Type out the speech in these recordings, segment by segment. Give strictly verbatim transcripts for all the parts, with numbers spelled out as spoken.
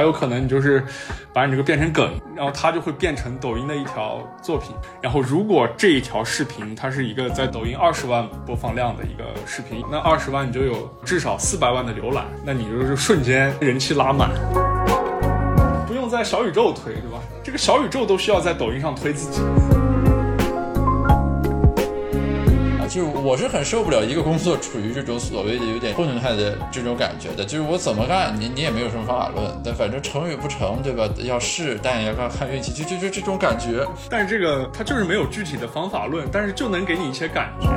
还有可能你就是把你这个变成梗，然后它就会变成抖音的一条作品。然后如果这一条视频它是一个在抖音二十万播放量的一个视频，那二十万你就有至少四百万的浏览，那你就是瞬间人气拉满。不用在小宇宙推，对吧？这个小宇宙都需要在抖音上推自己。就是我是很受不了一个工作处于这种所谓的有点混沌态的这种感觉的，就是我怎么干你你也没有什么方法论，但反正成与不成，对吧？要试，但也要看运气，就就就这种感觉。但这个它就是没有具体的方法论，但是就能给你一些感觉。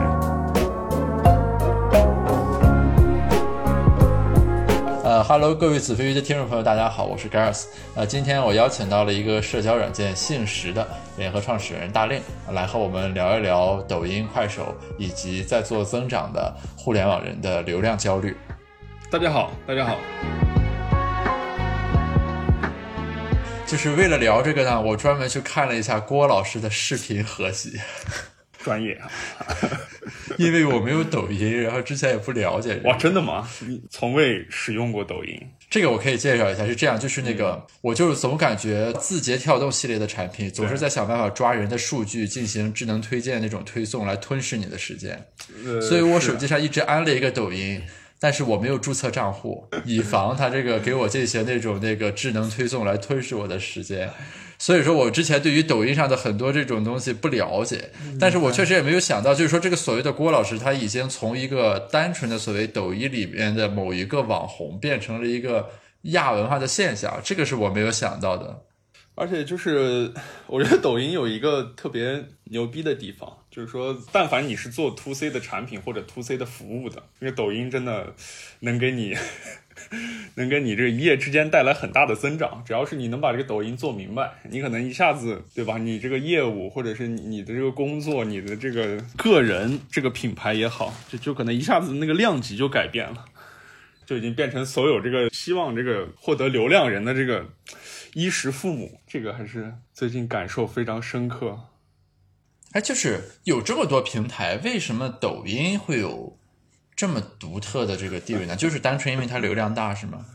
呃哈喽各位子非鱼的听众朋友，大家好，我是 Garrett。 呃，今天我邀请到了一个社交软件信实的联合创始人大令，来和我们聊一聊抖音、快手以及在做增长的互联网人的流量焦虑。大家好，大家好。就是为了聊这个呢，我专门去看了一下郭老师的视频合集。专业啊。因为我没有抖音，然后之前也不了解。哇，真的吗？你从未使用过抖音？这个我可以介绍一下，是这样，就是那个、嗯、我就是总感觉字节跳动系列的产品总是在想办法抓人的数据进行智能推荐那种推送来吞噬你的时间、呃、所以我手机上一直安了一个抖音，但是我没有注册账户，以防它这个给我进行那种那个智能推送来吞噬我的时间。所以说我之前对于抖音上的很多这种东西不了解，但是我确实也没有想到，就是说这个所谓的郭老师他已经从一个单纯的所谓抖音里面的某一个网红变成了一个亚文化的现象，这个是我没有想到的。而且就是我觉得抖音有一个特别牛逼的地方，就是说但凡你是做 二 C 的产品或者 二 C 的服务的，因为抖音真的能给你能给你这个一夜之间带来很大的增长。只要是你能把这个抖音做明白，你可能一下子，对吧，你这个业务或者是你的这个工作，你的这个个人这个品牌也好，就就可能一下子那个量级就改变了，就已经变成所有这个希望这个获得流量人的这个衣食父母。这个还是最近感受非常深刻。哎，就是有这么多平台，为什么抖音会有这么独特的这个地位呢？就是单纯因为它流量大，是吗？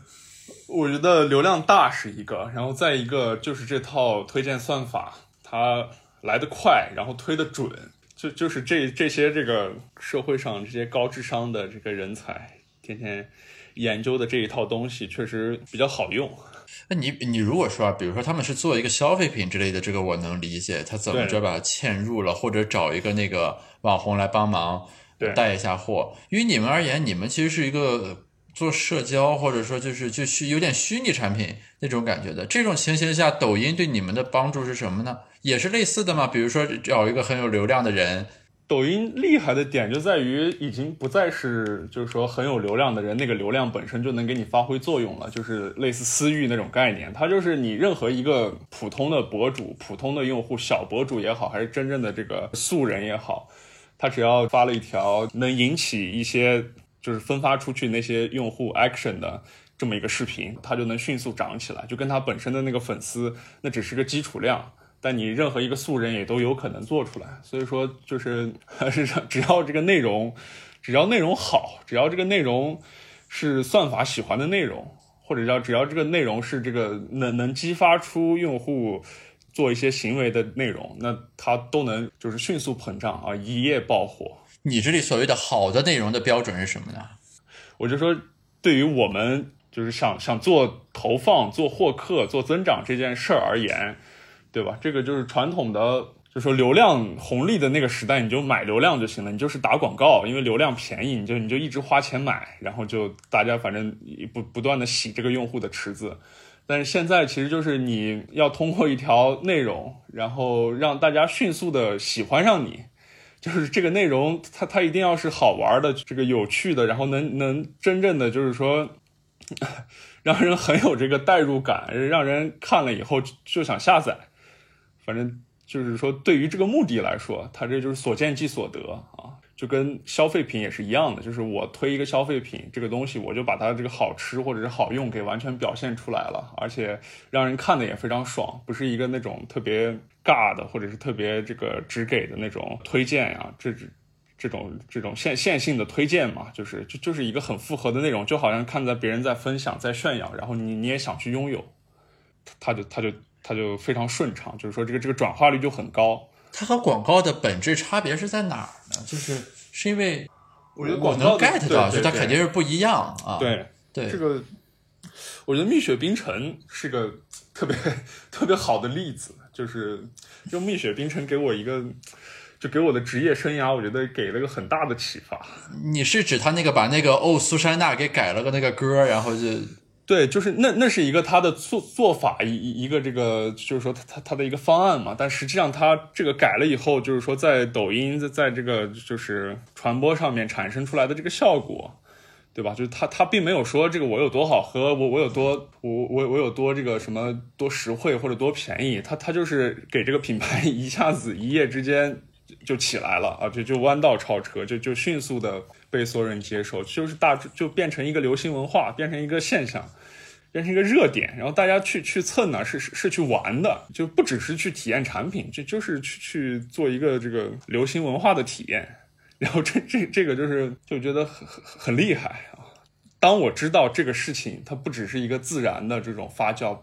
我觉得流量大是一个，然后再一个就是这套推荐算法它来得快，然后推得准，就就是这这些这个社会上这些高智商的这个人才天天研究的这一套东西确实比较好用。那你你如果说啊，比如说他们是做一个消费品之类的，这个我能理解，他怎么着把它嵌入了，或者找一个那个网红来帮忙带一下货。因为你们而言，你们其实是一个做社交或者说就是就有点虚拟产品那种感觉的。这种情形下，抖音对你们的帮助是什么呢？也是类似的嘛，比如说找一个很有流量的人。抖音厉害的点就在于已经不再是就是说很有流量的人那个流量本身就能给你发挥作用了，就是类似私域那种概念。它就是你任何一个普通的博主、普通的用户、小博主也好，还是真正的这个素人也好，他只要发了一条能引起一些就是分发出去那些用户 action 的这么一个视频，他就能迅速涨起来，就跟他本身的那个粉丝那只是个基础量，但你任何一个素人也都有可能做出来。所以说就是还是只要这个内容只要内容好，只要这个内容是算法喜欢的内容，或者叫只要这个内容是这个能能激发出用户做一些行为的内容，那它都能就是迅速膨胀啊，一夜爆火。你这里所谓的好的内容的标准是什么呢？我就说对于我们就是想想做投放、做获客、做增长这件事儿而言，对吧？这个就是传统的，就是说流量红利的那个时代，你就买流量就行了，你就是打广告，因为流量便宜，你就你就一直花钱买，然后就大家反正不不断的洗这个用户的池子。但是现在其实就是你要通过一条内容，然后让大家迅速的喜欢上你，就是这个内容它它一定要是好玩的、这个有趣的，然后能能真正的就是说。让人很有这个代入感，让人看了以后就想下载。反正就是说对于这个目的来说，它这就是所见即所得啊，就跟消费品也是一样的，就是我推一个消费品这个东西，我就把它这个好吃或者是好用给完全表现出来了，而且让人看的也非常爽，不是一个那种特别尬的或者是特别这个只给的那种推荐啊，这只这种这种线线性的推荐嘛，就是就就是一个很复合的内容，就好像看在别人在分享在炫耀，然后你你也想去拥有它就它就它就非常顺畅，就是说这个这个转化率就很高。它和广告的本质差别是在哪儿呢？就是是因为我觉得广告我能 get 到，就它肯定是不一样啊。对对，这个我觉得蜜雪冰城是个特别特别好的例子，就是用蜜雪冰城给我一个。就给我的职业生涯，我觉得给了个很大的启发。你是指他那个把那个哦苏珊娜给改了个那个歌，然后就对，就是那那是一个他的做做法，一一个这个就是说他他的一个方案嘛。但实际上他这个改了以后，就是说在抖音在在这个就是传播上面产生出来的这个效果，对吧？就是他他并没有说这个我有多好喝，我我有多我我我有多这个什么多实惠或者多便宜，他他就是给这个品牌一下子一夜之间。就起来了啊！就就弯道超车，就就迅速的被所有人接受，就是大就变成一个流行文化，变成一个现象，变成一个热点，然后大家去去蹭呢，是是是去玩的，就不只是去体验产品，这 就, 就是去去做一个这个流行文化的体验。然后这这这个就是就觉得很很厉害啊！当我知道这个事情，它不只是一个自然的这种发酵。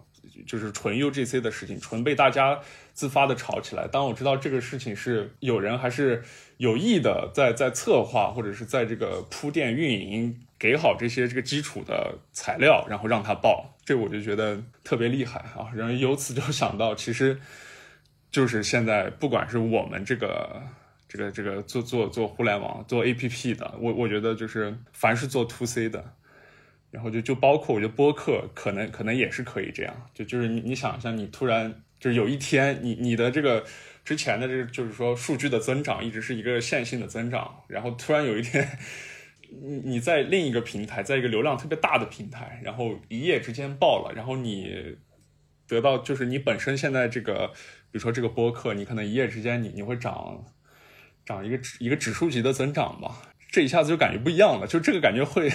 就是纯 U G C 的事情，纯被大家自发的炒起来。当我知道这个事情是有人还是有意的在在策划，或者是在这个铺垫运营，给好这些这个基础的材料，然后让它爆，这我就觉得特别厉害啊！然后由此就想到，其实就是现在不管是我们这个这个这个做做做互联网、做 A P P 的，我我觉得就是凡是做 二 C 的。然后就就包括我觉得播客可能可能也是可以这样，就就是你你想一下，你突然就是有一天你你的这个之前的这就是说数据的增长一直是一个线性的增长，然后突然有一天你你在另一个平台，在一个流量特别大的平台，然后一夜之间爆了，然后你得到就是你本身现在这个比如说这个播客，你可能一夜之间你你会涨涨一个一个指数级的增长吧。这一下子就感觉不一样了，就这个感觉会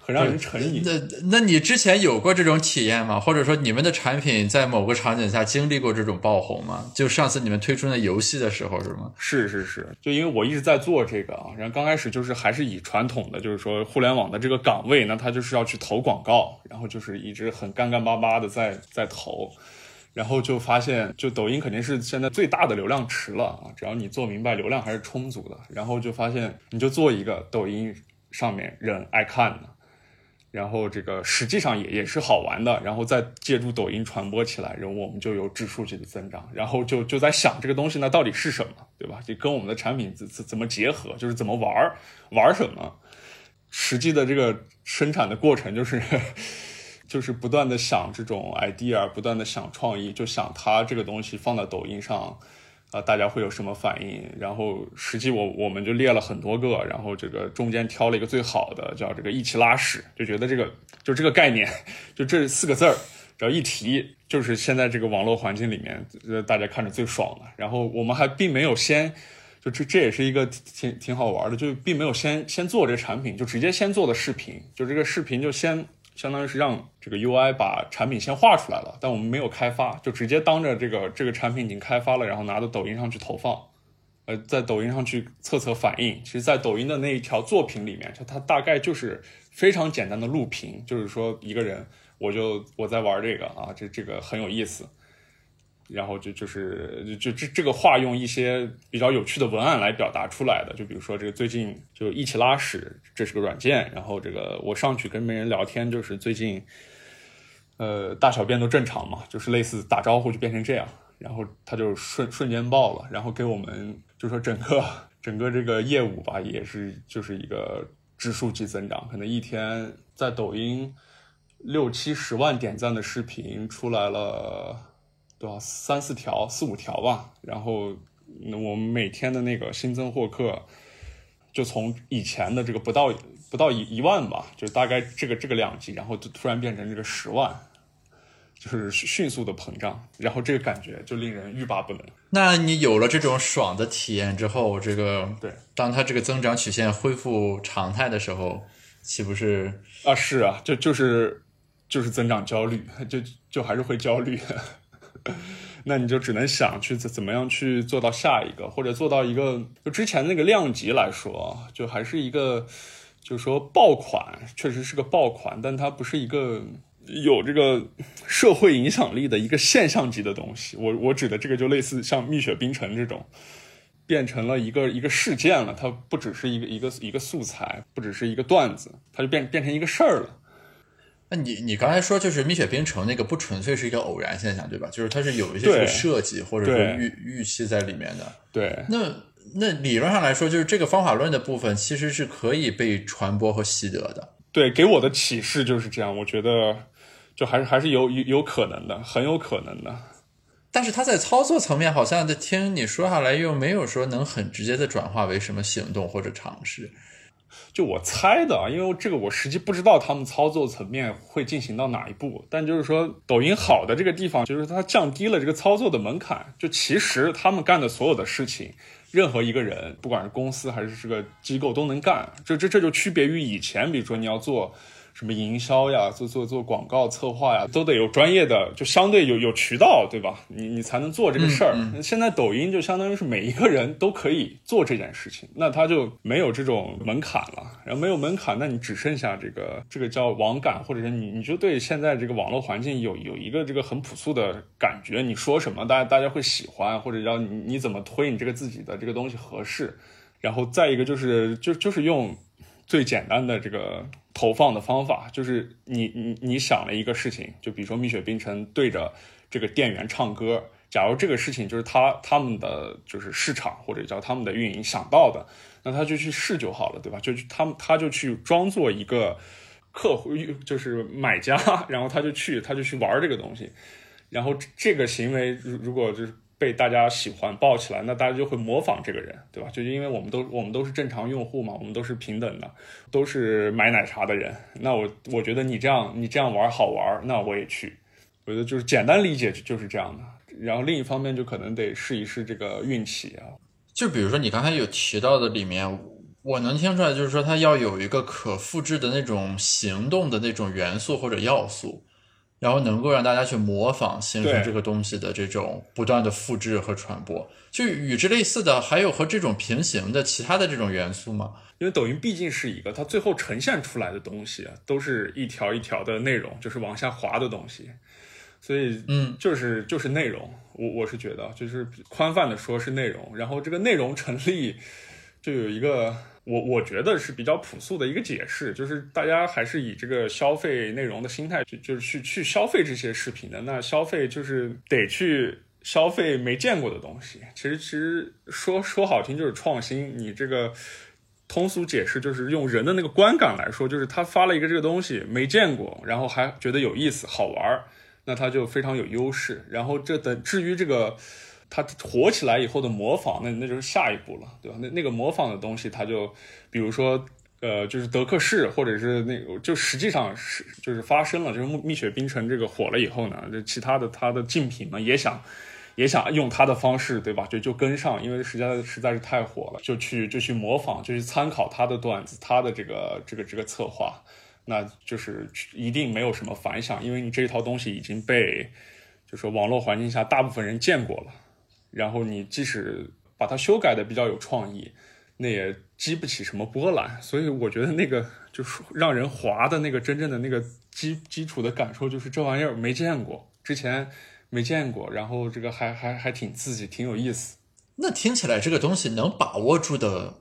很让人沉迷。那那你之前有过这种体验吗？或者说你们的产品在某个场景下经历过这种爆红吗？就上次你们推出那游戏的时候是吗？是是是，就因为我一直在做这个啊，然后刚开始就是还是以传统的就是说互联网的这个岗位，那他就是要去投广告，然后就是一直很干干巴巴的在在投。然后就发现，就抖音肯定是现在最大的流量池了啊！只要你做明白，流量还是充足的。然后就发现，你就做一个抖音上面人爱看的，然后这个实际上也也是好玩的，然后再借助抖音传播起来，然后我们就有指数级的增长。然后就就在想这个东西呢到底是什么，对吧？就跟我们的产品怎怎么结合，就是怎么玩玩什么。实际的这个生产的过程就是。就是不断的想这种 idea， 不断的想创意，就想它这个东西放到抖音上，啊、呃，大家会有什么反应？然后实际我我们就列了很多个，然后这个中间挑了一个最好的，叫这个一起拉屎，就觉得这个就这个概念，就这四个字儿，然后一提就是现在这个网络环境里面，呃，大家看着最爽的。然后我们还并没有先，就这这也是一个挺挺好玩的，就并没有先先做这个产品，就直接先做的视频，就这个视频就先。相当于是让这个 U I 把产品先画出来了，但我们没有开发，就直接当着这个这个产品已经开发了，然后拿到抖音上去投放，呃，在抖音上去测测反应。其实，在抖音的那一条作品里面，就它大概就是非常简单的录屏，就是说一个人，我就我在玩这个啊，这这个很有意思，然后就就是就这这个话用一些比较有趣的文案来表达出来的，就比如说这个最近就一起拉屎。这是个软件，然后这个我上去跟别人聊天，就是最近，呃，大小便都正常嘛，就是类似打招呼就变成这样，然后他就瞬瞬间爆了，然后给我们就说整个整个这个业务吧，也是就是一个指数级增长，可能一天在抖音六七十万点赞的视频出来了多少三四条四五条吧，然后我们每天的那个新增获客。就从以前的这个不到不到一一万吧，就大概这个这个量级，然后就突然变成这个十万，就是迅速的膨胀，然后这个感觉就令人欲罢不能。那你有了这种爽的体验之后，这个对，当它这个增长曲线恢复常态的时候，岂不是啊？是啊，就就是就是增长焦虑，就就还是会焦虑。那你就只能想去怎么样去做到下一个，或者做到一个就之前那个量级来说，就还是一个就是说爆款，确实是个爆款，但它不是一个有这个社会影响力的一个现象级的东西，我我指的这个就类似像蜜雪冰城这种，变成了一个一个事件了，它不只是一个一个一个素材，不只是一个段子，它就变变成一个事儿了。那你你刚才说就是蜜雪冰城那个不纯粹是一个偶然现象对吧？就是它是有一些这个设计或者说预预期在里面的。对，那那理论上来说，就是这个方法论的部分其实是可以被传播和习得的。对，给我的启示就是这样，我觉得就还是还是有有可能的，很有可能的。但是它在操作层面好像听你说下来又没有说能很直接的转化为什么行动或者尝试。就我猜的，因为这个我实际不知道他们操作层面会进行到哪一步，但就是说抖音好的这个地方就是它降低了这个操作的门槛，就其实他们干的所有的事情任何一个人不管是公司还是这个机构都能干，这这这就区别于以前，比如说你要做什么营销呀，做做做广告策划呀，都得有专业的，就相对有有渠道对吧，你你才能做这个事儿、嗯嗯、现在抖音就相当于是每一个人都可以做这件事情，那他就没有这种门槛了，然后没有门槛，那你只剩下这个这个叫网感，或者是你你就对现在这个网络环境有有一个这个很朴素的感觉，你说什么大家大家会喜欢，或者要你你怎么推你这个自己的这个东西合适，然后再一个就是就就是用最简单的这个投放的方法，就是你你你想了一个事情，就比如说蜜雪冰城对着这个店员唱歌，假如这个事情就是他他们的就是市场或者叫他们的运营想到的，那他就去试就好了对吧，就他们他就去装作一个客户就是买家，然后他就去他就去玩这个东西，然后这个行为如果就是被大家喜欢抱起来，那大家就会模仿这个人对吧，就是因为我们都我们都是正常用户嘛，我们都是平等的，都是买奶茶的人，那我我觉得你这样你这样玩好玩，那我也去，我觉得就是简单理解就是这样的，然后另一方面就可能得试一试这个运气啊。就比如说你刚才有提到的里面，我能听出来就是说它要有一个可复制的那种行动的那种元素或者要素，然后能够让大家去模仿形成这个东西的这种不断的复制和传播，就与之类似的还有和这种平行的其他的这种元素吗？因为抖音毕竟是一个它最后呈现出来的东西都是一条一条的内容，就是往下滑的东西，所以嗯，就是就是内容，我我是觉得就是宽泛的说是内容，然后这个内容成立就有一个我我觉得是比较朴素的一个解释，就是大家还是以这个消费内容的心态就就是去去消费这些视频的，那消费就是得去消费没见过的东西，其实其实说说好听就是创新，你这个通俗解释就是用人的那个观感来说，就是他发了一个这个东西没见过，然后还觉得有意思好玩，那他就非常有优势，然后这等至于这个它火起来以后的模仿，那那就是下一步了对吧，那那个模仿的东西它就比如说呃就是德克士，或者是那个就实际上是就是发生了，就是蜜雪冰城这个火了以后呢，就其他的它的竞品呢也想也想用它的方式对吧，就就跟上，因为实在实在是太火了，就去就去模仿，就去参考它的段子，它的这个这个这个策划，那就是一定没有什么反响，因为你这一套东西已经被就是网络环境下大部分人见过了，然后你即使把它修改的比较有创意，那也激不起什么波澜，所以我觉得那个就是让人滑的那个真正的那个基基础的感受就是这玩意儿没见过，之前没见过，然后这个还还还挺刺激，挺有意思。那听起来这个东西能把握住的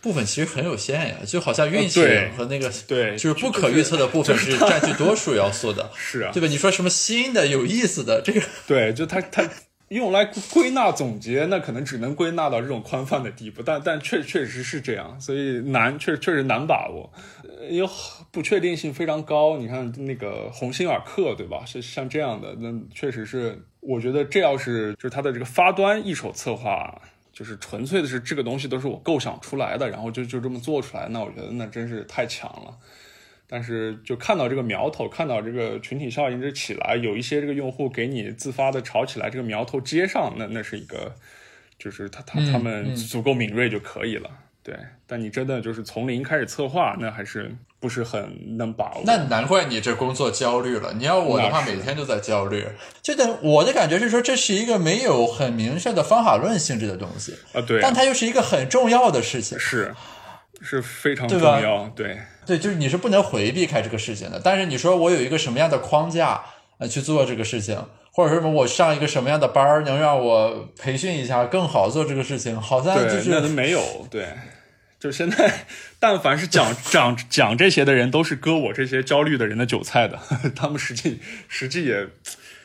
部分其实很有限呀，就好像运气和那个对，就是不可预测的部分是占据多数要素的，是啊，对吧？你说什么新的、有意思的这个，对，就它它。用来归纳总结，那可能只能归纳到这种宽泛的地步，但但确确实是这样，所以难，确确实难把握，有不确定性非常高。你看那个鸿星尔克，对吧？是像这样的，那确实是，我觉得这要是就是他的这个发端一手策划，就是纯粹的是这个东西都是我构想出来的，然后就就这么做出来，那我觉得那真是太强了。但是就看到这个苗头，看到这个群体效应这起来，有一些这个用户给你自发的炒起来，这个苗头接上，那那是一个就是他他他们足够敏锐就可以了、嗯嗯、对，但你真的就是从零开始策划，那还是不是很能把握。那难怪你这工作焦虑了，你要我的话每天都在焦虑。就但我的感觉是说，这是一个没有很明确的方法论性质的东西啊，对啊，但它又是一个很重要的事情，是是非常重要， 对吧？对，对，就是你是不能回避开这个事情的。但是你说我有一个什么样的框架呃去做这个事情，或者是我上一个什么样的班能让我培训一下更好做这个事情，好像就是那没有。对，就是现在但凡是讲讲讲这些的人都是割我这些焦虑的人的韭菜的，他们实际实际也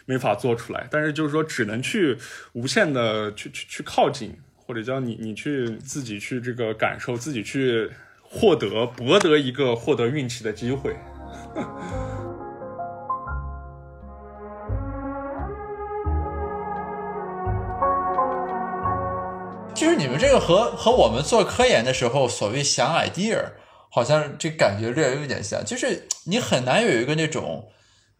没法做出来，但是就是说只能去无限的去去去靠近，或者叫你你去自己去这个感受，自己去获得博得一个获得运气的机会。就是你们这个和和我们做科研的时候所谓想 idea 好像这感觉略有点像，就是你很难有一个那种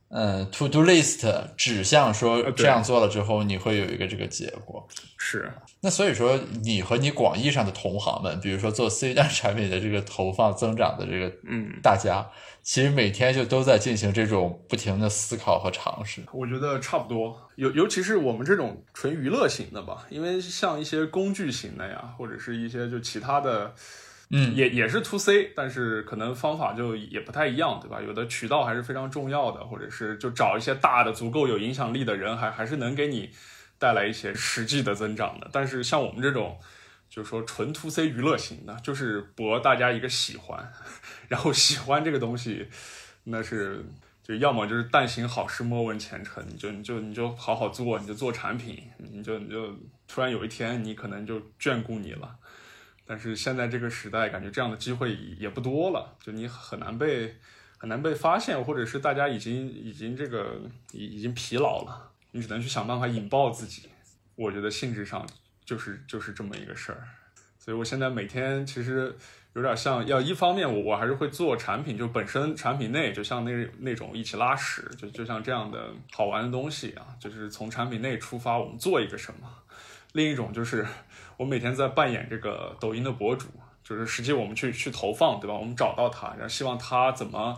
嗯 to do list 指向说这样做了之后你会有一个这个结果。是，那所以说你和你广义上的同行们，比如说做C端产品的这个投放增长的这个嗯大家，其实每天就都在进行这种不停的思考和尝试。我觉得差不多，尤尤其是我们这种纯娱乐型的吧，因为像一些工具型的呀，或者是一些就其他的。嗯，也也是 to C， 但是可能方法就也不太一样，对吧？有的渠道还是非常重要的，或者是就找一些大的足够有影响力的人，还还是能给你带来一些实际的增长的。但是像我们这种就是说纯 to C 娱乐型的，就是博大家一个喜欢，然后喜欢这个东西，那是就要么就是但行好事莫问前程，你就你就你就好好做，你就做产品，你就你就突然有一天你可能就眷顾你了。但是现在这个时代感觉这样的机会也不多了，就你很难被很难被发现，或者是大家已经已经这个已经疲劳了，你只能去想办法引爆自己。我觉得性质上就是就是这么一个事儿。所以我现在每天其实有点像，要一方面我我还是会做产品，就本身产品内就像那那种一起拉屎，就就像这样的好玩的东西啊，就是从产品内出发我们做一个什么。另一种就是我每天在扮演这个抖音的博主，就是实际我们去去投放，对吧？我们找到他，然后希望他怎么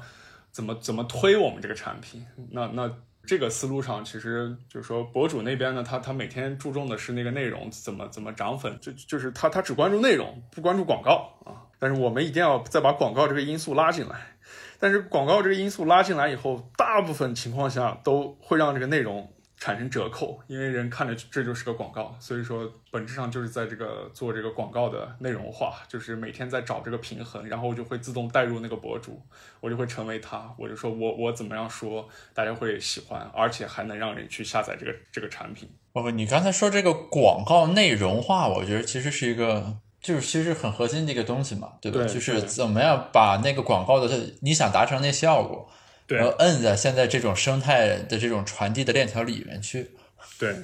怎么怎么推我们这个产品。那那这个思路上，其实就是说博主那边呢，他他每天注重的是那个内容怎么怎么涨粉，就就是他他只关注内容，不关注广告啊。但是我们一定要再把广告这个因素拉进来。但是广告这个因素拉进来以后，大部分情况下都会让这个内容产生折扣，因为人看着这就是个广告，所以说本质上就是在这个做这个广告的内容化，就是每天在找这个平衡，然后我就会自动带入那个博主，我就会成为他，我就说我我怎么样说大家会喜欢，而且还能让人去下载这个这个产品。哦，你刚才说这个广告内容化，我觉得其实是一个就是其实很核心的一个东西嘛，对吧？对，就是怎么样把那个广告的你想达成那效果。对，然后摁在现在这种生态的这种传递的链条里面去。对，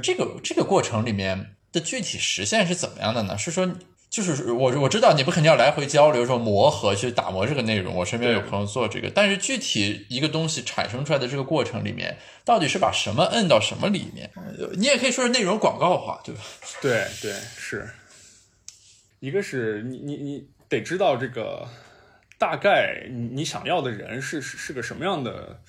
这个这个过程里面的具体实现是怎么样的呢？是说就是我我知道你们肯定要来回交流，说磨合去打磨这个内容，我身边有朋友做这个，但是具体一个东西产生出来的这个过程里面，到底是把什么摁到什么里面？你也可以说是内容广告化，对吧？对对，是一个是你你你得知道这个。大概你想要的人是是是个什么样的，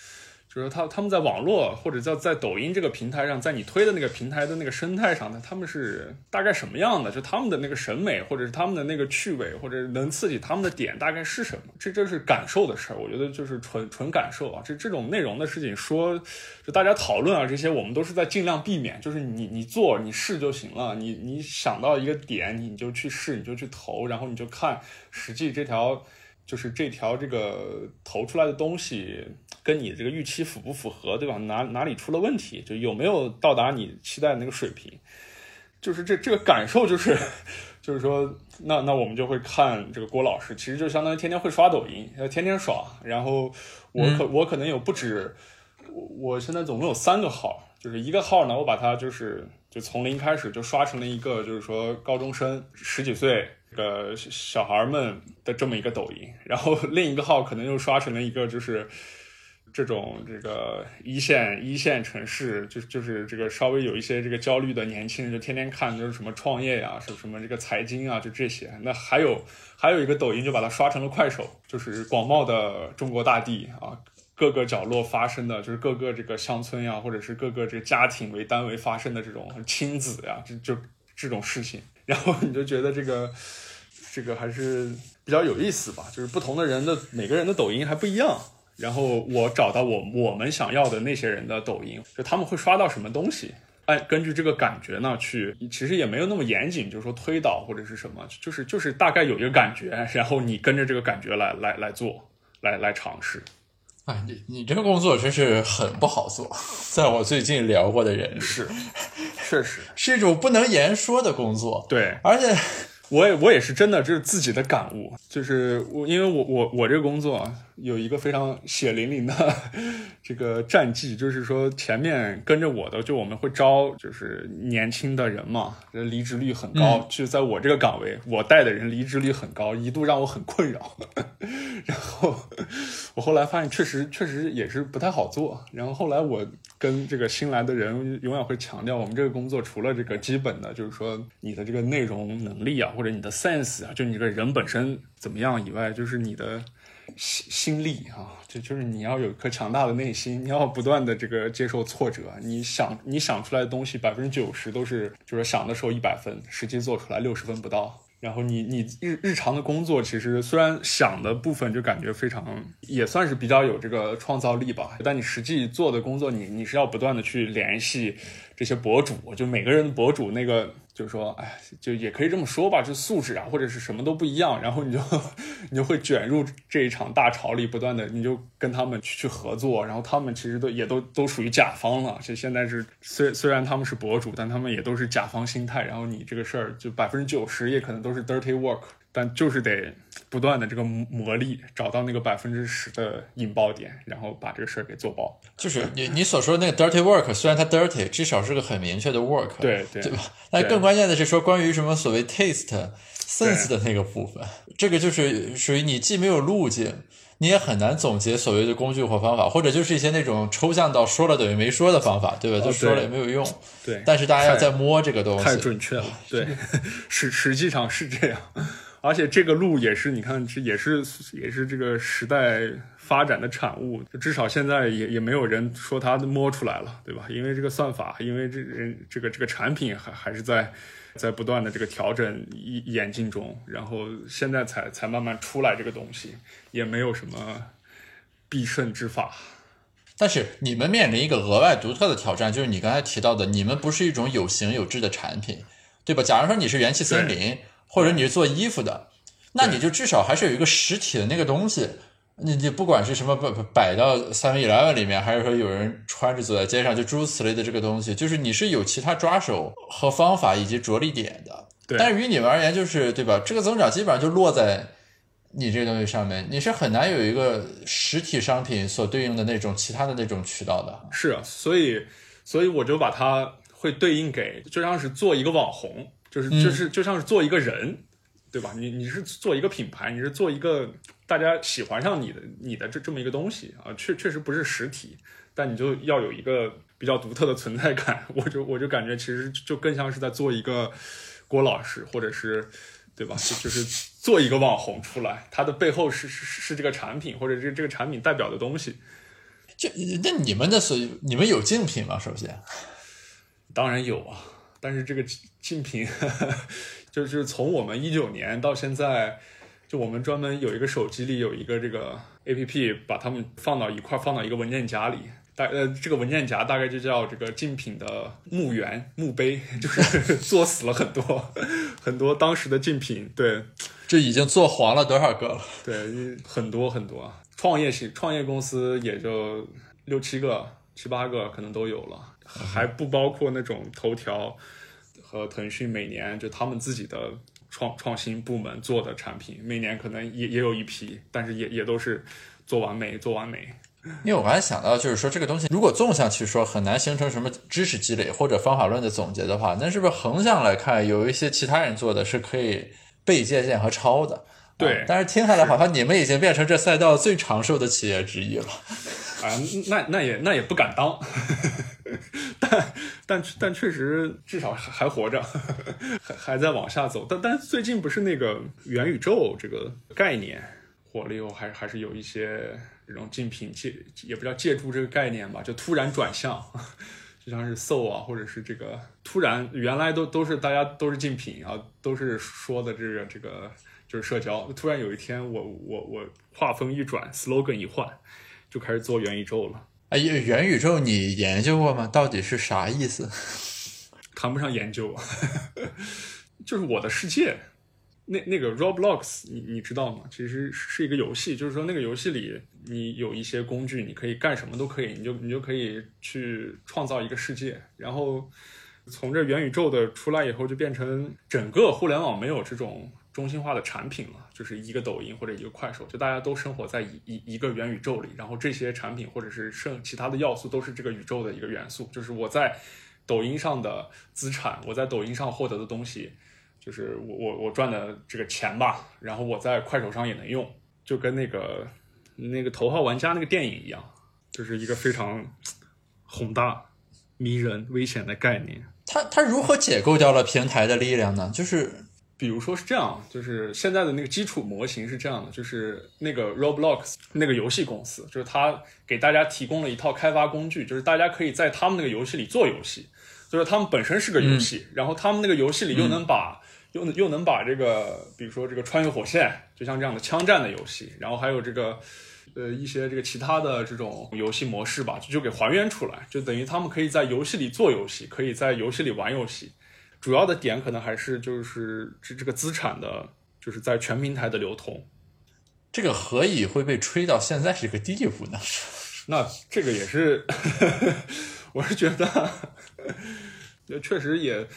就是他他们在网络或者叫在抖音这个平台上，在你推的那个平台的那个生态上呢，他们是大概什么样的，就他们的那个审美或者是他们的那个趣味或者能刺激他们的点大概是什么，这这是感受的事儿。我觉得就是纯纯感受啊，这这种内容的事情说就大家讨论啊，这些我们都是在尽量避免，就是你你做你试就行了，你你想到一个点你就去试，你就去投，然后你就看实际这条就是这条这个投出来的东西跟你这个预期符不符合，对吧？哪哪里出了问题，就有没有到达你期待的那个水平，就是这这个感受，就是就是说那那我们就会看这个郭老师，其实就相当于天天会刷抖音，天天刷，然后我可我可能有不止，我现在总共有三个号，就是一个号呢我把它就是就从零开始就刷成了一个就是说高中生十几岁这个小孩们的这么一个抖音，然后另一个号可能又刷成了一个就是这种这个一线一线城市，就就是这个稍微有一些这个焦虑的年轻人就天天看就是什么创业呀、啊，什么什么这个财经啊，就这些。那还有还有一个抖音就把它刷成了快手，就是广袤的中国大地啊，各个角落发生的，就是各个这个乡村呀、啊，或者是各个这个家庭为单位发生的这种亲子呀、啊，就就这种事情。然后你就觉得这个这个还是比较有意思吧，就是不同的人的每个人的抖音还不一样，然后我找到我我们想要的那些人的抖音，就他们会刷到什么东西，哎，根据这个感觉呢去，其实也没有那么严谨，就是说推导或者是什么，就是就是大概有一个感觉，然后你跟着这个感觉来来来做，来来尝试。哎，你你这个工作真是很不好做，在我最近聊过的人是，确实是一种不能言说的工作。对，而且我也我也是真的，这是自己的感悟，就是我因为我我我这个工作有一个非常血淋淋的这个战绩，就是说前面跟着我的，就我们会招就是年轻的人嘛，离职率很高，嗯、就在我这个岗位，我带的人离职率很高，一度让我很困扰。然后我后来发现确实确实也是不太好做，然后后来我跟这个新来的人永远会强调，我们这个工作除了这个基本的就是说你的这个内容能力啊，或者你的 sense 啊，就你这个人本身怎么样以外，就是你的心力啊，就就是你要有一颗强大的内心，你要不断的这个接受挫折，你想你想出来的东西 百分之九十 都是就是想的时候一百分，实际做出来六十分不到。然后你你日日常的工作，其实虽然想的部分就感觉非常，也算是比较有这个创造力吧，但你实际做的工作你，你你是要不断的去联系这些博主，就每个人的博主那个，就是说，哎，就也可以这么说吧，就素质啊，或者是什么都不一样，然后你就你就会卷入这一场大潮里，不断的你就跟他们去去合作，然后他们其实都也都都属于甲方了，就现在是虽虽然他们是博主，但他们也都是甲方心态，然后你这个事儿就 百分之九十 也可能都是 dirty work， 但就是得不断的这个磨砺，找到那个 百分之十 的引爆点，然后把这个事儿给做爆。就是你你所说的那个 dirty work， 虽然它 dirty， 至少是个很明确的 work， 对对，对吧？但更关键的是说关于什么所谓 taste sense 的那个部分，这个就是属于你既没有路径，你也很难总结所谓的工具或方法，或者就是一些那种抽象到说了等于没说的方法，对吧？就说了也没有用。哦、对， 对，但是大家要再摸这个东西，太准确了。对，实实际上是这样，而且这个路也是，你看，也是也是这个时代发展的产物，至少现在也也没有人说他摸出来了，对吧？因为这个算法，因为这人这个这个产品还还是在。在不断的这个调整演进中，然后现在才才慢慢出来这个东西，也没有什么必胜之法。但是你们面临一个额外独特的挑战，就是你刚才提到的，你们不是一种有形有质的产品，对吧？假如说你是元气森林，或者你是做衣服的，那你就至少还是有一个实体的那个东西。你你不管是什么摆到seven eleven里面，还是说有人穿着走在街上，就诸如此类的这个东西，就是你是有其他抓手和方法以及着力点的。对。但于你们而言，就是对吧？这个增长基本上就落在你这个东西上面，你是很难有一个实体商品所对应的那种其他的那种渠道的。是啊，所以所以我就把它会对应给，就像是做一个网红，就是就是就像是做一个人。嗯，对吧？你你是做一个品牌，你是做一个大家喜欢上你的你的这这么一个东西啊，确确实不是实体，但你就要有一个比较独特的存在感。我就我就感觉其实就更像是在做一个郭老师，或者是对吧？就就是做一个网红出来，它的背后是是是这个产品，或者是这个产品代表的东西。就那你们的所你们有竞品吗？首先，当然有啊，但是这个竞品。呵呵就是从我们一九年到现在，就我们专门有一个手机里有一个这个 A P P， 把它们放到一块，放到一个文件夹里。大呃，这个文件夹大概就叫这个竞品的墓园、墓碑，就是做死了很多很多当时的竞品。对，这已经做黄了多少个了？对，很多很多。创业型创业公司也就六七个、七八个可能都有了，还不包括那种头条。呃，腾讯每年就他们自己的创创新部门做的产品，每年可能也也有一批，但是也也都是做完美做完美。因为我刚才想到，就是说这个东西如果纵向去说，很难形成什么知识积累或者方法论的总结的话，那是不是横向来看，有一些其他人做的是可以被借鉴和抄的？对、啊，但是听下来好像你们已经变成这赛道最长寿的企业之一了。啊、呃，那那也那也不敢当。但但但确实至少还活着，还还在往下走。但但最近不是那个元宇宙这个概念火了以后，还还是有一些这种竞品借，也不叫借助这个概念吧，就突然转向，就像是 Soul 啊，或者是这个突然原来都都是大家都是竞品啊，都是说的这个这个。就是社交。突然有一天我我我话锋一转 slogan 一换，就开始做元宇宙了。哎，元宇宙你研究过吗？到底是啥意思？谈不上研究就是我的世界，那那个 Roblox 你你知道吗？其实是一个游戏，就是说那个游戏里你有一些工具，你可以干什么都可以，你就你就可以去创造一个世界。然后从这元宇宙的出来以后，就变成整个互联网没有这种中心化的产品了，就是一个抖音或者一个快手，就大家都生活在一一一个元宇宙里，然后这些产品或者是剩其他的要素都是这个宇宙的一个元素。就是我在抖音上的资产，我在抖音上获得的东西，就是我我我赚的这个钱吧，然后我在快手上也能用，就跟那个那个头号玩家那个电影一样，就是一个非常宏大、迷人、危险的概念。它它如何解构掉了平台的力量呢？就是比如说是这样，就是现在的那个基础模型是这样的，就是那个 Roblox 那个游戏公司，就是它给大家提供了一套开发工具，就是大家可以在他们那个游戏里做游戏，就是他们本身是个游戏，嗯、然后他们那个游戏里又能把、嗯又又能把这个，比如说这个穿越火线，就像这样的枪战的游戏，然后还有这个，呃，一些这个其他的这种游戏模式吧，就就给还原出来，就等于他们可以在游戏里做游戏，可以在游戏里玩游戏。主要的点可能还是就是这这个资产的，就是在全平台的流通。这个何以会被吹到现在这个地步呢？那这个也是，我是觉得，确实也。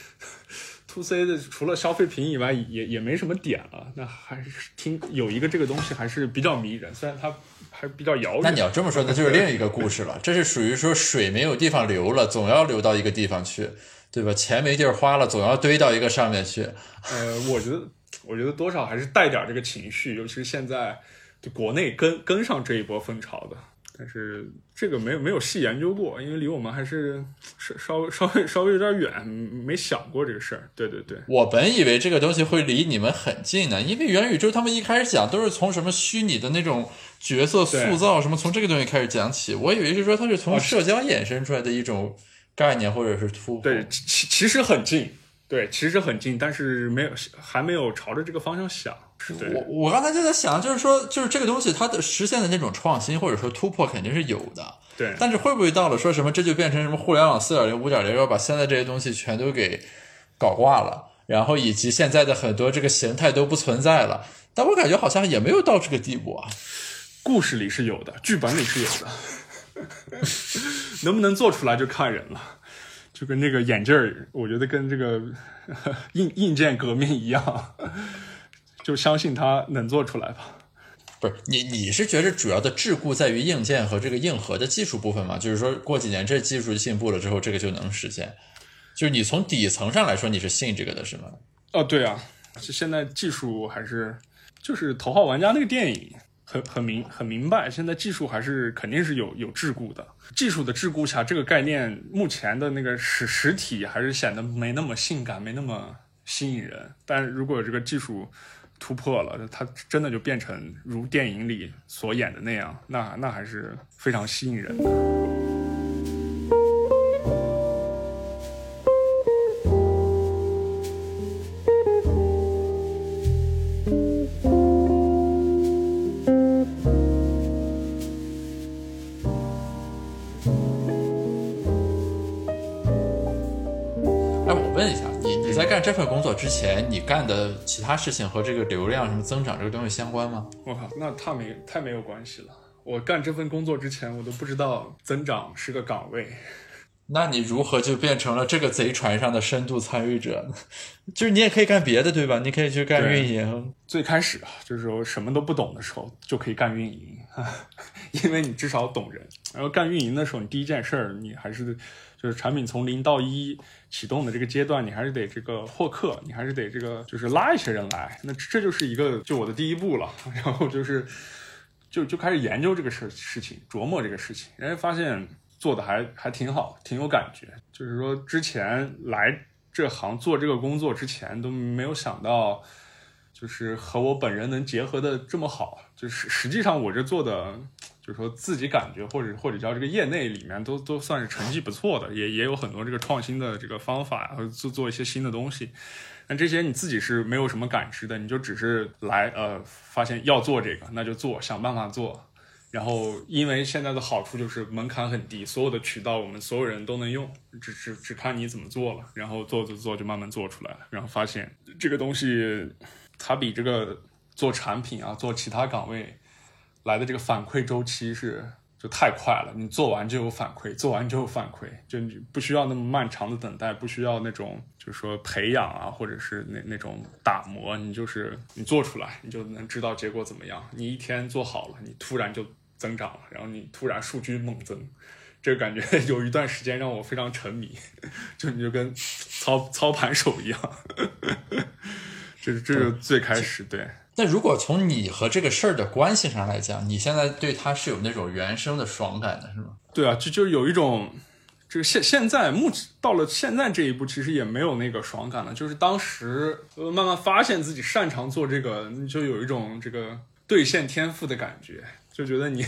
to C 的除了消费品以外也也没什么点了，那还是听有一个这个东西还是比较迷人，虽然它还比较遥远。那你要这么说，那就是另一个故事了。这是属于说水没有地方流了，总要流到一个地方去，对吧？钱没地儿花了，总要堆到一个上面去。呃，我觉得，我觉得多少还是带点这个情绪，尤其是现在就国内跟跟上这一波风潮的。但是这个没有没有细研究过，因为离我们还是稍稍微稍微有点远，没想过这个事儿。对对对，我本以为这个东西会离你们很近呢，因为元宇宙他们一开始讲都是从什么虚拟的那种角色塑造什么，从这个东西开始讲起，我以为是说它是从社交衍生出来的一种概念或者是突破。对，其其实很近，对，其实很近，但是没有还没有朝着这个方向想。我我刚才就在想，就是说，就是这个东西它的实现的那种创新或者说突破肯定是有的，对。但是会不会到了说什么这就变成什么互联网 四点零、五点零， 要把现在这些东西全都给搞挂了，然后以及现在的很多这个形态都不存在了？但我感觉好像也没有到这个地步啊。故事里是有的，剧本里是有的，能不能做出来就看人了。就跟那个眼镜儿，我觉得跟这个硬硬件革命一样。就相信它能做出来吧。不是你，你是觉得主要的桎梏在于硬件和这个硬核的技术部分吗？就是说过几年这技术进步了之后，这个就能实现。就是你从底层上来说，你是信这个的是吗？哦，对啊，现在技术还是就是《头号玩家》那个电影很很明很明白，现在技术还是肯定是有有桎梏的。技术的桎梏下，这个概念目前的那个实实体还是显得没那么性感，没那么吸引人。但如果这个技术突破了，它真的就变成如电影里所演的那样，那那还是非常吸引人的。哎，我问一下，你你在干这份工作之前，你干的其他事情和这个流量什么增长这个东西相关吗？我靠，那太没太没有关系了。我干这份工作之前，我都不知道增长是个岗位。那你如何就变成了这个贼船上的深度参与者呢？就是你也可以干别的，对吧？你可以去干运营。最开始就是我什么都不懂的时候，就可以干运营，因为你至少懂人。然后干运营的时候，你第一件事儿，你还是就是产品从零到一启动的这个阶段，你还是得这个获客，你还是得这个就是拉一些人来。那这就是一个就我的第一步了。然后就是就就开始研究这个事事情，琢磨这个事情，人家发现做的还还挺好，挺有感觉。就是说之前来这行做这个工作之前都没有想到，就是和我本人能结合的这么好。就是实际上我这做的就是说自己感觉或者或者叫这个业内里面都都算是成绩不错的，也也有很多这个创新的这个方法，或者做做一些新的东西。那这些你自己是没有什么感知的，你就只是来呃发现要做这个，那就做，想办法做。然后因为现在的好处就是门槛很低，所有的渠道我们所有人都能用，只只只看你怎么做了，然后做做做就慢慢做出来了，然后发现这个东西它比这个做产品啊做其他岗位来的这个反馈周期是就太快了，你做完就有反馈，做完就有反馈，就你不需要那么漫长的等待，不需要那种就是说培养啊，或者是那那种打磨，你就是你做出来你就能知道结果怎么样，你一天做好了，你突然就增长了，然后你突然数据猛增，这个感觉有一段时间让我非常沉迷，就你就跟操操盘手一样，这是这是最开始对。那如果从你和这个事儿的关系上来讲，你现在对它是有那种原生的爽感的是吗？对啊，就就有一种这个现现在目到了现在这一步其实也没有那个爽感了，就是当时、呃、慢慢发现自己擅长做这个，就有一种这个兑现天赋的感觉，就觉得你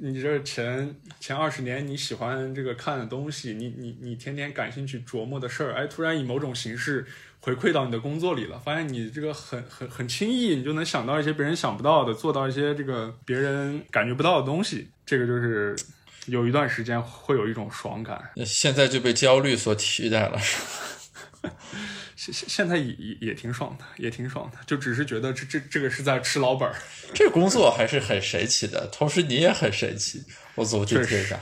你这前前二十年你喜欢这个看的东西，你你你天天感兴趣琢磨的事儿，哎，突然以某种形式回馈到你的工作里了，发现你这个很很很轻易你就能想到一些别人想不到的，做到一些这个别人感觉不到的东西，这个就是有一段时间会有一种爽感。现在就被焦虑所取代了。现现在也也挺爽的，也挺爽的，就只是觉得这这这个是在吃老本。这个工作还是很神奇的，同时你也很神奇。我走进这个，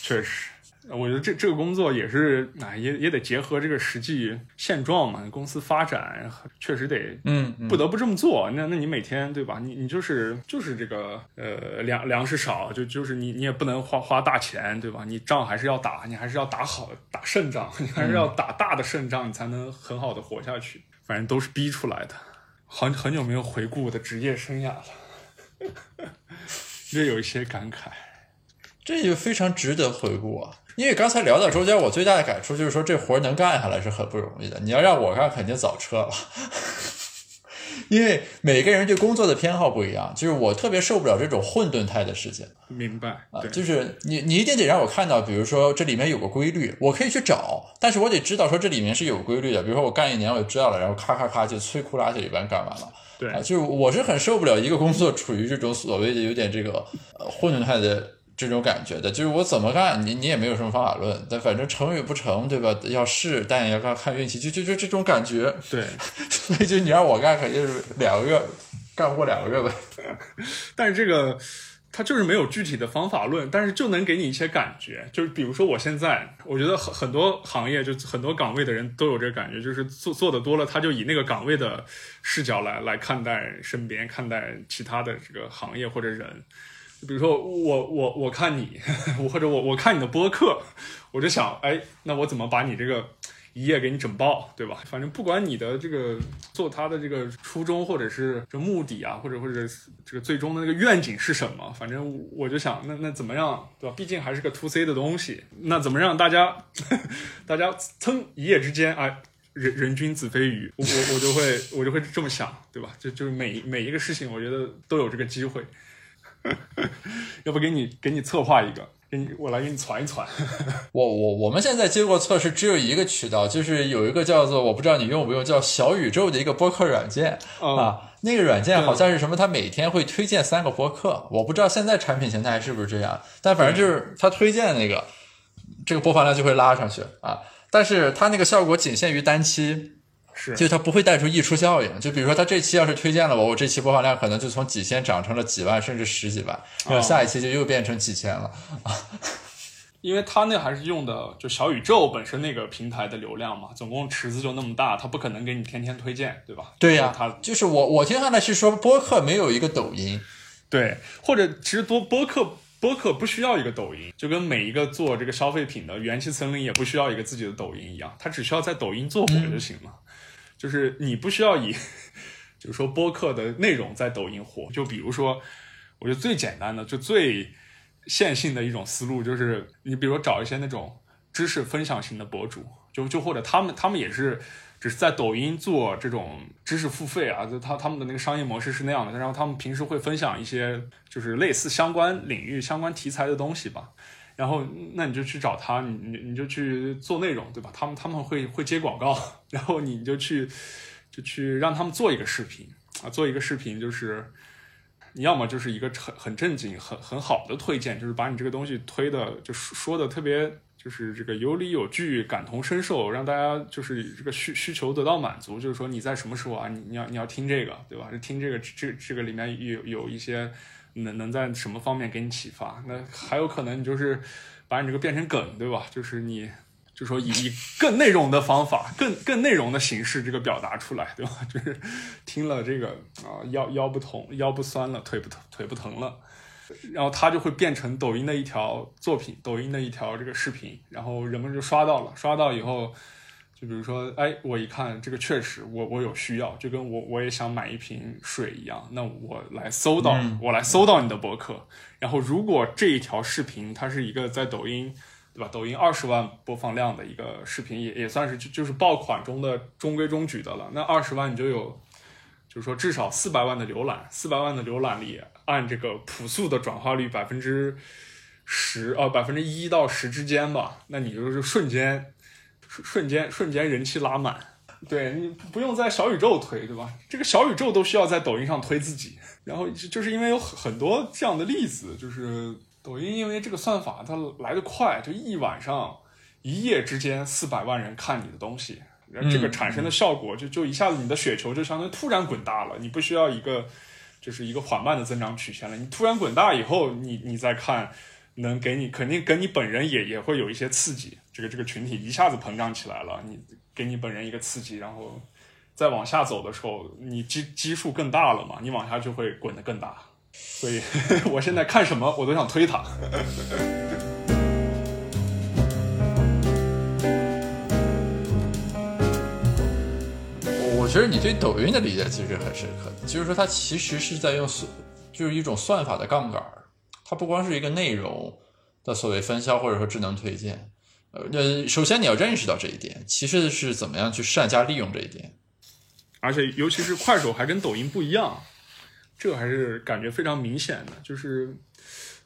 确实，我觉得这这个工作也是，啊，也也得结合这个实际现状嘛，公司发展确实得，嗯，不得不这么做。嗯嗯、那那你每天对吧？你你就是就是这个呃粮粮食少，就就是你你也不能花花大钱对吧？你仗还是要打，你还是要打好打胜仗，你还是要打大的胜仗，你才能很好的活下去。反正都是逼出来的。很很久没有回顾我的职业生涯了，这有一些感慨。这就非常值得回顾啊！因为刚才聊到中间，我最大的感触就是说，这活能干下来是很不容易的。你要让我干，肯定早撤了。因为每个人对工作的偏好不一样，就是我特别受不了这种混沌态的事情。明白啊，就是你你一定得让我看到，比如说这里面有个规律，我可以去找，但是我得知道说这里面是有规律的。比如说我干一年，我就知道了，然后咔咔咔就摧枯拉朽一般干完了。对啊，就是我是很受不了一个工作处于这种所谓的有点这个呃混沌态的。这种感觉的，就是我怎么干你你也没有什么方法论，但反正成与不成对吧，要试但也要看看运气，就就就这种感觉。对，所以就你让我干肯定是两个月干过两个月呗。但是这个它就是没有具体的方法论，但是就能给你一些感觉，就是比如说我现在我觉得很很多行业就很多岗位的人都有这个感觉，就是做做的多了，他就以那个岗位的视角来来看待身边，看待其他的这个行业或者人。比如说我我我看你，我或者我我看你的播客，我就想，哎，那我怎么把你这个一页给你整爆，对吧？反正不管你的这个做它的这个初衷或者是这目的啊，或者或者这个最终的那个愿景是什么，反正我就想，那那怎么样，对吧？毕竟还是个 to C 的东西，那怎么让大家大家蹭一夜之间，哎，人人均子非鱼，我我我就会我就会这么想，对吧？就就是每每一个事情，我觉得都有这个机会。要不给你给你策划一个，给你我来给你传一传。我我我们现在接过测试只有一个渠道，就是有一个叫做我不知道你用不用叫小宇宙的一个播客软件、嗯、啊，那个软件好像是什么，它每天会推荐三个播客，我不知道现在产品形态是不是这样，但反正就是它推荐那个这个播放量就会拉上去啊，但是它那个效果仅限于单期。是，就它不会带出溢出效应，就比如说它这期要是推荐了我，我这期播放量可能就从几千涨成了几万甚至十几万，然后下一期就又变成几千了、哦、因为它那还是用的就小宇宙本身那个平台的流量嘛，总共池子就那么大，它不可能给你天天推荐，对吧？对呀、啊，就是我我听下来是说播客没有一个抖音，对，或者其实多播客播客不需要一个抖音，就跟每一个做这个消费品的元气森林也不需要一个自己的抖音一样，它只需要在抖音做火就行了、嗯，就是你不需要以就是说播客的内容在抖音火，就比如说我觉得最简单的就最线性的一种思路，就是你比如说找一些那种知识分享型的博主，就就或者他们他们也是只是在抖音做这种知识付费啊，就他他们的那个商业模式是那样的，然后他们平时会分享一些就是类似相关领域相关题材的东西吧，然后那你就去找他，你你你就去做内容，对吧？他们他们会会接广告，然后你就去就去让他们做一个视频啊，做一个视频就是。你要么就是一个很很正经、很很好的推荐，就是把你这个东西推的，就说的特别，就是这个有理有据、感同身受，让大家就是这个需需求得到满足。就是说你在什么时候啊，你你要你要听这个，对吧？听这个这这个里面有有一些能能在什么方面给你启发？那还有可能你就是把你这个变成梗，对吧？就是你。就说以更内容的方法，更更内容的形式这个表达出来，对吧？就是听了这个啊、呃，腰腰不痛，腰不酸了，腿不疼，腿不疼了，然后它就会变成抖音的一条作品，抖音的一条这个视频，然后人们就刷到了，刷到以后，就比如说，哎，我一看这个确实我我有需要，就跟我我也想买一瓶水一样，那我来搜到，嗯、我来搜到你的博客，然后如果这一条视频它是一个在抖音。对吧？抖音二十万播放量的一个视频也也算是就就是爆款中的中规中矩的了。那二十万你就有，就是说至少四百万的浏览，四百万的浏览里按这个朴素的转化率百分之十啊百分之一到十之间吧，那你就是瞬间瞬间瞬间人气拉满。对，你不用在小宇宙推，对吧？这个小宇宙都需要在抖音上推自己。然后就是因为有很多这样的例子，就是。抖音因为这个算法它来得快，就一晚上一夜之间四百万人看你的东西，然后这个产生的效果就就一下子你的雪球就相当于突然滚大了，你不需要一个就是一个缓慢的增长曲线了，你突然滚大以后，你你再看能给你肯定跟你本人也也会有一些刺激，这个这个群体一下子膨胀起来了，你给你本人一个刺激，然后再往下走的时候，你基基数更大了嘛，你往下就会滚得更大。所以我现在看什么我都想推他。我觉得你对抖音的理解其实很深刻，就是说它其实是在用就是一种算法的杠杆，它不光是一个内容的所谓分销或者说智能推荐。呃，首先你要认识到这一点，其次是怎么样去善加利用这一点。而且尤其是快手还跟抖音不一样，这还是感觉非常明显的，就是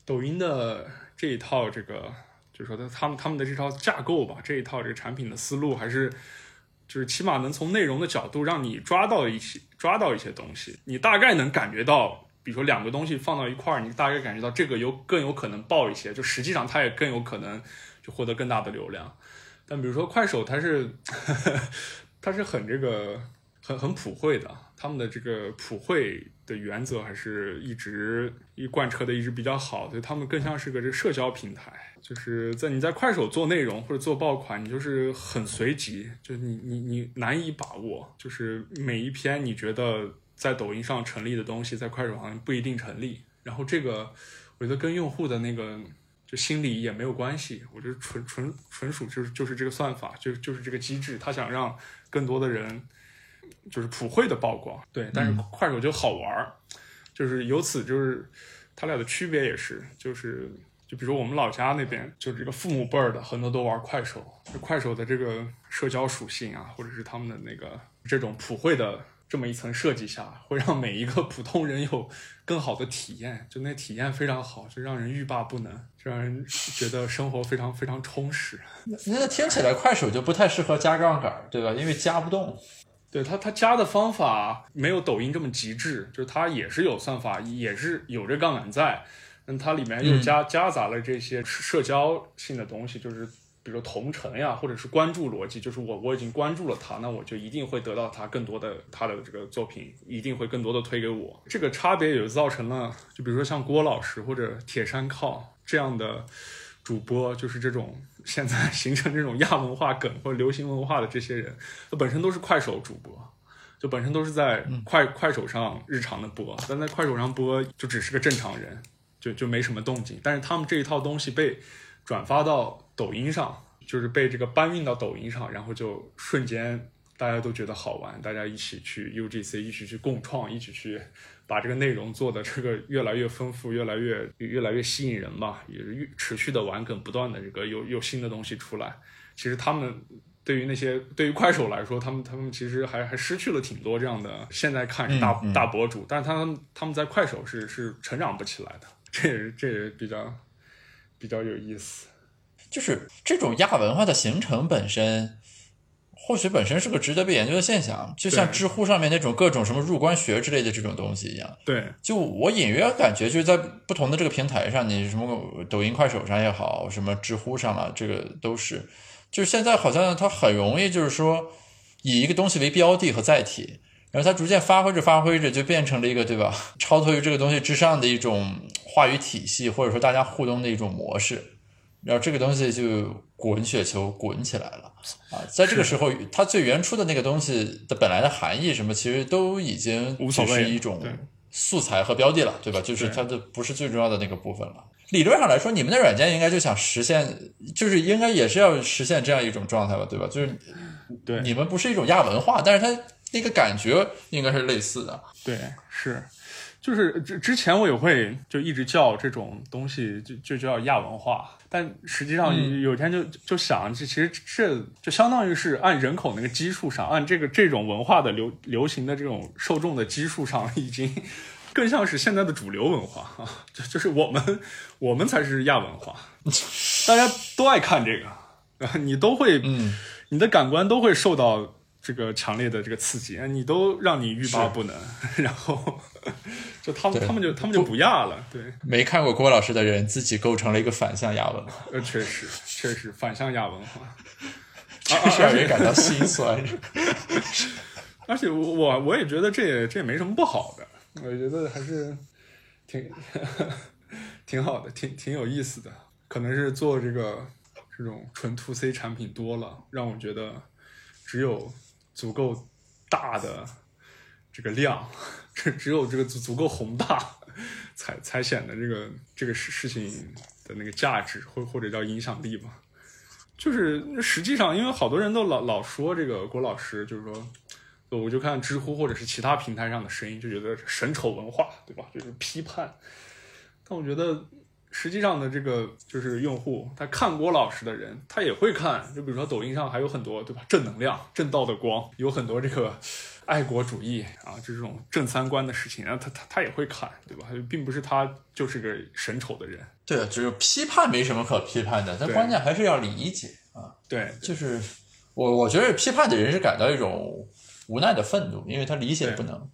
抖音的这一套这个，就是说他们他们的这套架构吧，这一套这个产品的思路，还是就是起码能从内容的角度让你抓到一些抓到一些东西，你大概能感觉到，比如说两个东西放到一块儿，你大概感觉到这个有更有可能爆一些，就实际上它也更有可能就获得更大的流量。但比如说快手，它是呵呵它是很这个。很很普惠的，他们的这个普惠的原则还是一直一贯彻的，一直比较好，所以他们更像是个这个社交平台，就是在你在快手做内容或者做爆款，你就是很随机，就你你你难以把握，就是每一篇你觉得在抖音上成立的东西，在快手好像不一定成立，然后这个我觉得跟用户的那个就心理也没有关系，我觉得纯纯纯属就是就是这个算法，就就是这个机制，他想让更多的人。就是普惠的曝光，对，但是快手就好玩、嗯、就是由此就是他俩的区别也是，就是就比如说我们老家那边，就是这个父母辈儿的很多都玩快手，就快手的这个社交属性啊，或者是他们的那个这种普惠的这么一层设计下，会让每一个普通人有更好的体验，就那体验非常好，就让人欲罢不能，就让人觉得生活非常非常充实。那听起来快手就不太适合加杠杆，对吧？因为加不动。对，它它加的方法没有抖音这么极致，就是它也是有算法，也是有这杠杆在，那它里面又加、嗯、夹杂了这些社交性的东西，就是比如说同城呀，或者是关注逻辑，就是我我已经关注了他，那我就一定会得到他更多的他的这个作品，一定会更多的推给我。这个差别也造成了，就比如说像郭老师或者铁山靠这样的主播，就是这种现在形成这种亚文化梗或者流行文化的这些人，他本身都是快手主播，就本身都是在快、嗯、快手上日常的播，但在快手上播就只是个正常人，就就没什么动静。但是他们这一套东西被转发到抖音上，就是被这个搬运到抖音上，然后就瞬间大家都觉得好玩，大家一起去 U G C， 一起去共创，一起去。把这个内容做的这个越来越丰富，越来越越来越吸引人吧，也是持续的玩梗，不断的这个有有新的东西出来。其实他们对于那些对于快手来说，他们他们其实还还失去了挺多这样的，现在看是大、嗯、大博主，但是他们他们在快手是是成长不起来的，这也是这也比较比较有意思。就是这种亚文化的形成本身，或许本身是个值得被研究的现象，就像知乎上面那种各种什么入关学之类的这种东西一样。对，就我隐约感觉，就是在不同的这个平台上，你什么抖音、快手上也好，什么知乎上了、啊，这个都是。就是现在好像它很容易就是说以一个东西为标的和载体，然后它逐渐发挥着发挥着就变成了一个，对吧，超脱于这个东西之上的一种话语体系，或者说大家互动的一种模式，然后这个东西就滚雪球滚起来了啊！在这个时候它最原初的那个东西的本来的含义什么其实都已经只是一种素材和标的了，对吧，就是它的不是最重要的那个部分了。理论上来说，你们的软件应该就想实现，就是应该也是要实现这样一种状态吧，对吧？就是，对，你们不是一种亚文化，但是它那个感觉应该是类似的。对，是，就是之之前我也会就一直叫这种东西就就叫亚文化，但实际上有一天就、嗯、就想，其实这就相当于是按人口那个基数上，按这个这种文化的流流行的这种受众的基数上已经。更像是现在的主流文化啊，就就是我们我们才是亚文化，大家都爱看这个，你都会、嗯、你的感官都会受到这个强烈的这个刺激，你都让你欲罢不能，然后就他们他们就他们就不亚了。对，没看过郭老师的人自己构成了一个反向亚文化，呃，确实确实反向亚文化，这是让人感到心酸。而且我我也觉得这也这也没什么不好的。我觉得还是挺挺好的，挺挺有意思的。可能是做这个这种纯 二 C 产品多了，让我觉得只有足够大的这个量，只有这个足够宏大，才才显得这个这个事事情的那个价值，或或者叫影响力吧。就是实际上，因为好多人都老老说这个郭老师，就是说。我就看知乎或者是其他平台上的声音，就觉得审丑文化，对吧？就是批判。但我觉得，实际上的这个就是用户，他看郭老师的人，他也会看。就比如说抖音上还有很多，对吧？正能量、正道的光，有很多这个爱国主义啊，这种正三观的事情，啊、他他他也会看，对吧？并不是他就是个审丑的人。对啊，就是批判没什么可批判的，但关键还是要理解啊。对，就是我我觉得批判的人是感到一种。无奈的愤怒，因为他理解不能。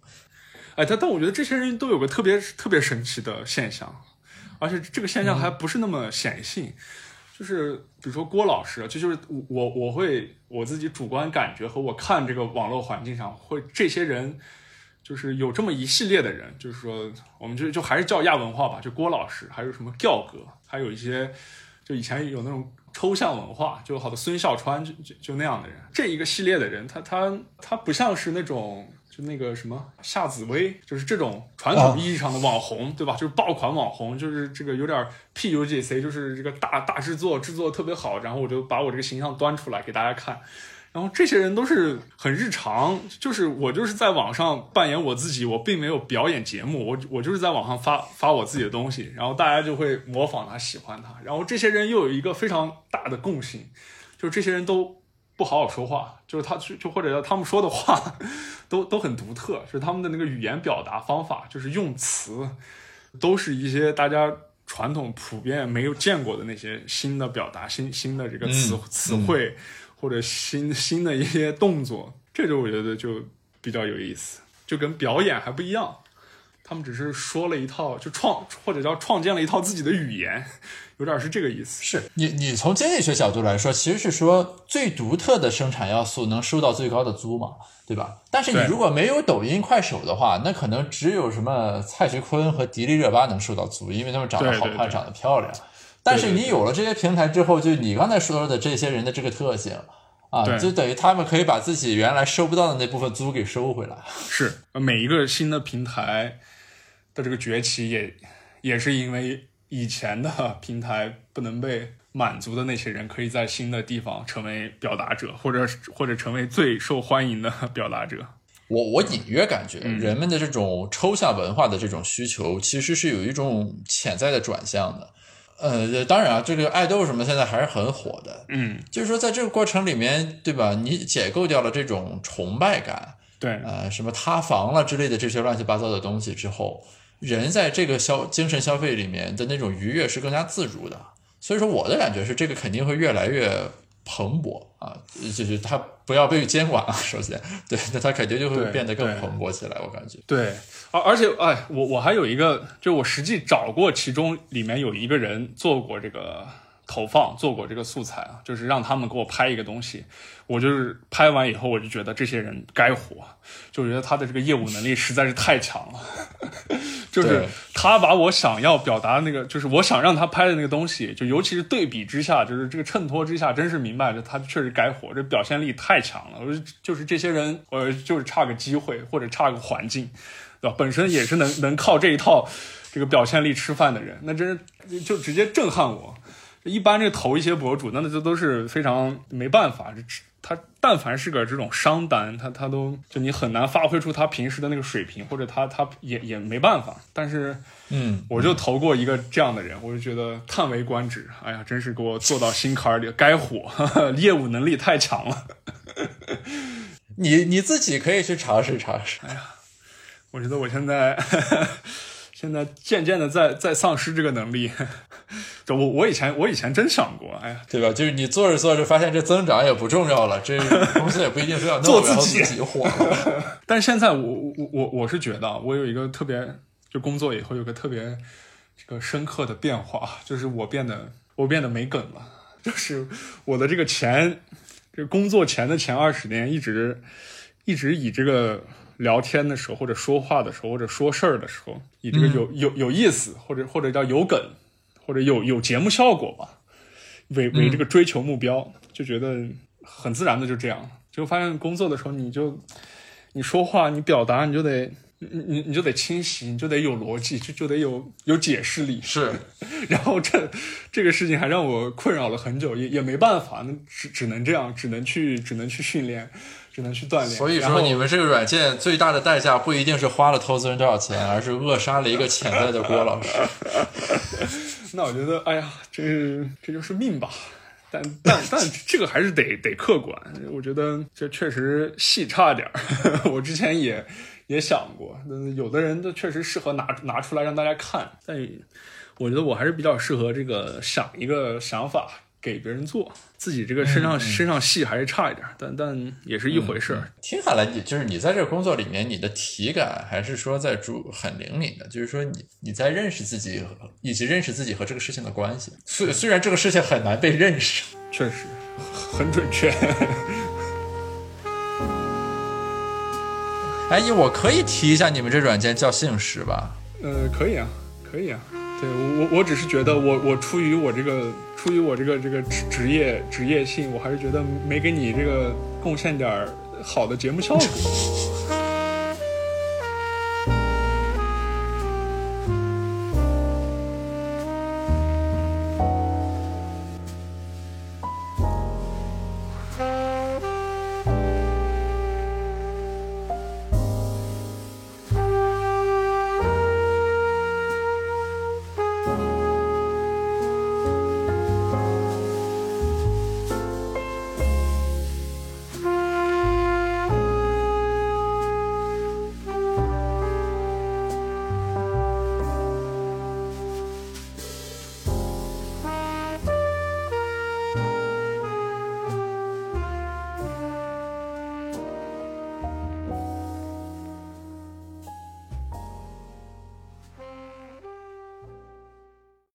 哎，但但我觉得这些人都有个特别特别神奇的现象，而且这个现象还不是那么显性。嗯、就是比如说郭老师，这 就, 就是我我会我自己主观感觉和我看这个网络环境上，会这些人就是有这么一系列的人，就是说我们就就还是叫亚文化吧，就郭老师，还有什么吊哥，还有一些就以前有那种。抽象文化就好的孙笑川就 就, 就那样的人，这一个系列的人，他他他不像是那种就那个什么夏紫薇，就是这种传统意义上的网红，哦、对吧？就是爆款网红，就是这个有点 P U G C， 就是这个大大制作，制作特别好，然后我就把我这个形象端出来给大家看。然后这些人都是很日常，就是我就是在网上扮演我自己，我并没有表演节目，我我就是在网上发发我自己的东西，然后大家就会模仿他，喜欢他。然后这些人又有一个非常大的共性，就是这些人都不好好说话，就是他就或者他们说的话都都很独特，就是他们的那个语言表达方法，就是用词都是一些大家传统普遍没有见过的那些新的表达，新新的这个词、嗯、词汇。嗯或者新新的一些动作，这就我觉得就比较有意思，就跟表演还不一样，他们只是说了一套，就创或者叫创建了一套自己的语言，有点是这个意思。是你你从经济学角度来说，其实是说最独特的生产要素能收到最高的租嘛，对吧？但是你如果没有抖音、快手的话，那可能只有什么蔡徐坤和迪丽热巴能收到租，因为他们长得好看，对对对长得漂亮。但是你有了这些平台之后，就你刚才说的这些人的这个特性啊，就等于他们可以把自己原来收不到的那部分租给收回来。是，每一个新的平台的这个崛起也，也是因为以前的平台不能被满足的那些人，可以在新的地方成为表达者，或者或者成为最受欢迎的表达者。我我隐约感觉，人们的这种抽象文化的这种需求，其实是有一种潜在的转向的。呃，当然啊，这个爱豆什么现在还是很火的，嗯，就是说在这个过程里面，对吧？你解构掉了这种崇拜感，对，呃，什么塌房了之类的这些乱七八糟的东西之后，人在这个消精神消费里面的那种愉悦是更加自如的。所以说，我的感觉是，这个肯定会越来越蓬勃啊，就是它不要被监管啊，首先，对，那它肯定就会变得更蓬勃起来，我感觉。对，而且哎，我我还有一个，就我实际找过，其中里面有一个人做过这个投放，做过这个素材啊，就是让他们给我拍一个东西，我就是拍完以后，我就觉得这些人该火，就觉得他的这个业务能力实在是太强了。就是他把我想要表达的那个，就是我想让他拍的那个东西，就尤其是对比之下，就是这个衬托之下，真是明白了他确实该火，这表现力太强了。我就是这些人，呃，就是差个机会或者差个环境，对吧？本身也是能能靠这一套这个表现力吃饭的人，那真是就直接震撼我。一般这投一些博主，那这都是非常没办法，这他但凡是个这种商单，他他都就你很难发挥出他平时的那个水平，或者他他也也没办法。但是，嗯，我就投过一个这样的人，我就觉得叹为观止。哎呀，真是给我做到心坎里，该火，呵呵，业务能力太强了。你你自己可以去尝试尝试。哎呀，我觉得我现在呵呵现在渐渐的在在丧失这个能力。我我以前我以前真想过，哎呀，对吧？就是你做着做着发现这增长也不重要了，这公司也不一定非要做自己自己火了。但现在我我我我是觉得，我有一个特别，就工作以后有个特别这个深刻的变化，就是我变得我变得没梗了，就是我的这个前这个工作前的前二十年一直一直以这个。聊天的时候，或者说话的时候，或者说事儿的时候，以这个有有有意思，或者或者叫有梗，或者有有节目效果吧，为为这个追求目标，就觉得很自然的就这样。就发现工作的时候，你就你说话，你表达，你就得你你你就得清晰，你就得有逻辑，就就得有有解释力。是，然后这这个事情还让我困扰了很久，也也没办法，那只只能这样，只能去只能去训练。只能去锻炼。所以说，你们这个软件最大的代价不一定是花了投资人多少钱，而是扼杀了一个潜在的郭老师。那我觉得，哎呀，这这就是命吧。但但但这个还是得得客观。我觉得这确实戏差点儿。我之前也也想过，有的人都确实适合拿拿出来让大家看。但我觉得我还是比较适合这个想一个想法。给别人做，自己这个身上、嗯、身上戏还是差一点，但但也是一回事、嗯、听下来你就是你在这个工作里面，你的体感还是说在主很灵敏的，就是说你你在认识自己，以及认识自己和这个事情的关系，虽虽然这个事情很难被认识，确实很准确。哎，我可以提一下你们这软件叫姓氏吧？呃，可以啊，可以啊。对，我我只是觉得我我出于我这个出于我这个这个职职业职业性，我还是觉得没给你这个贡献点好的节目效果。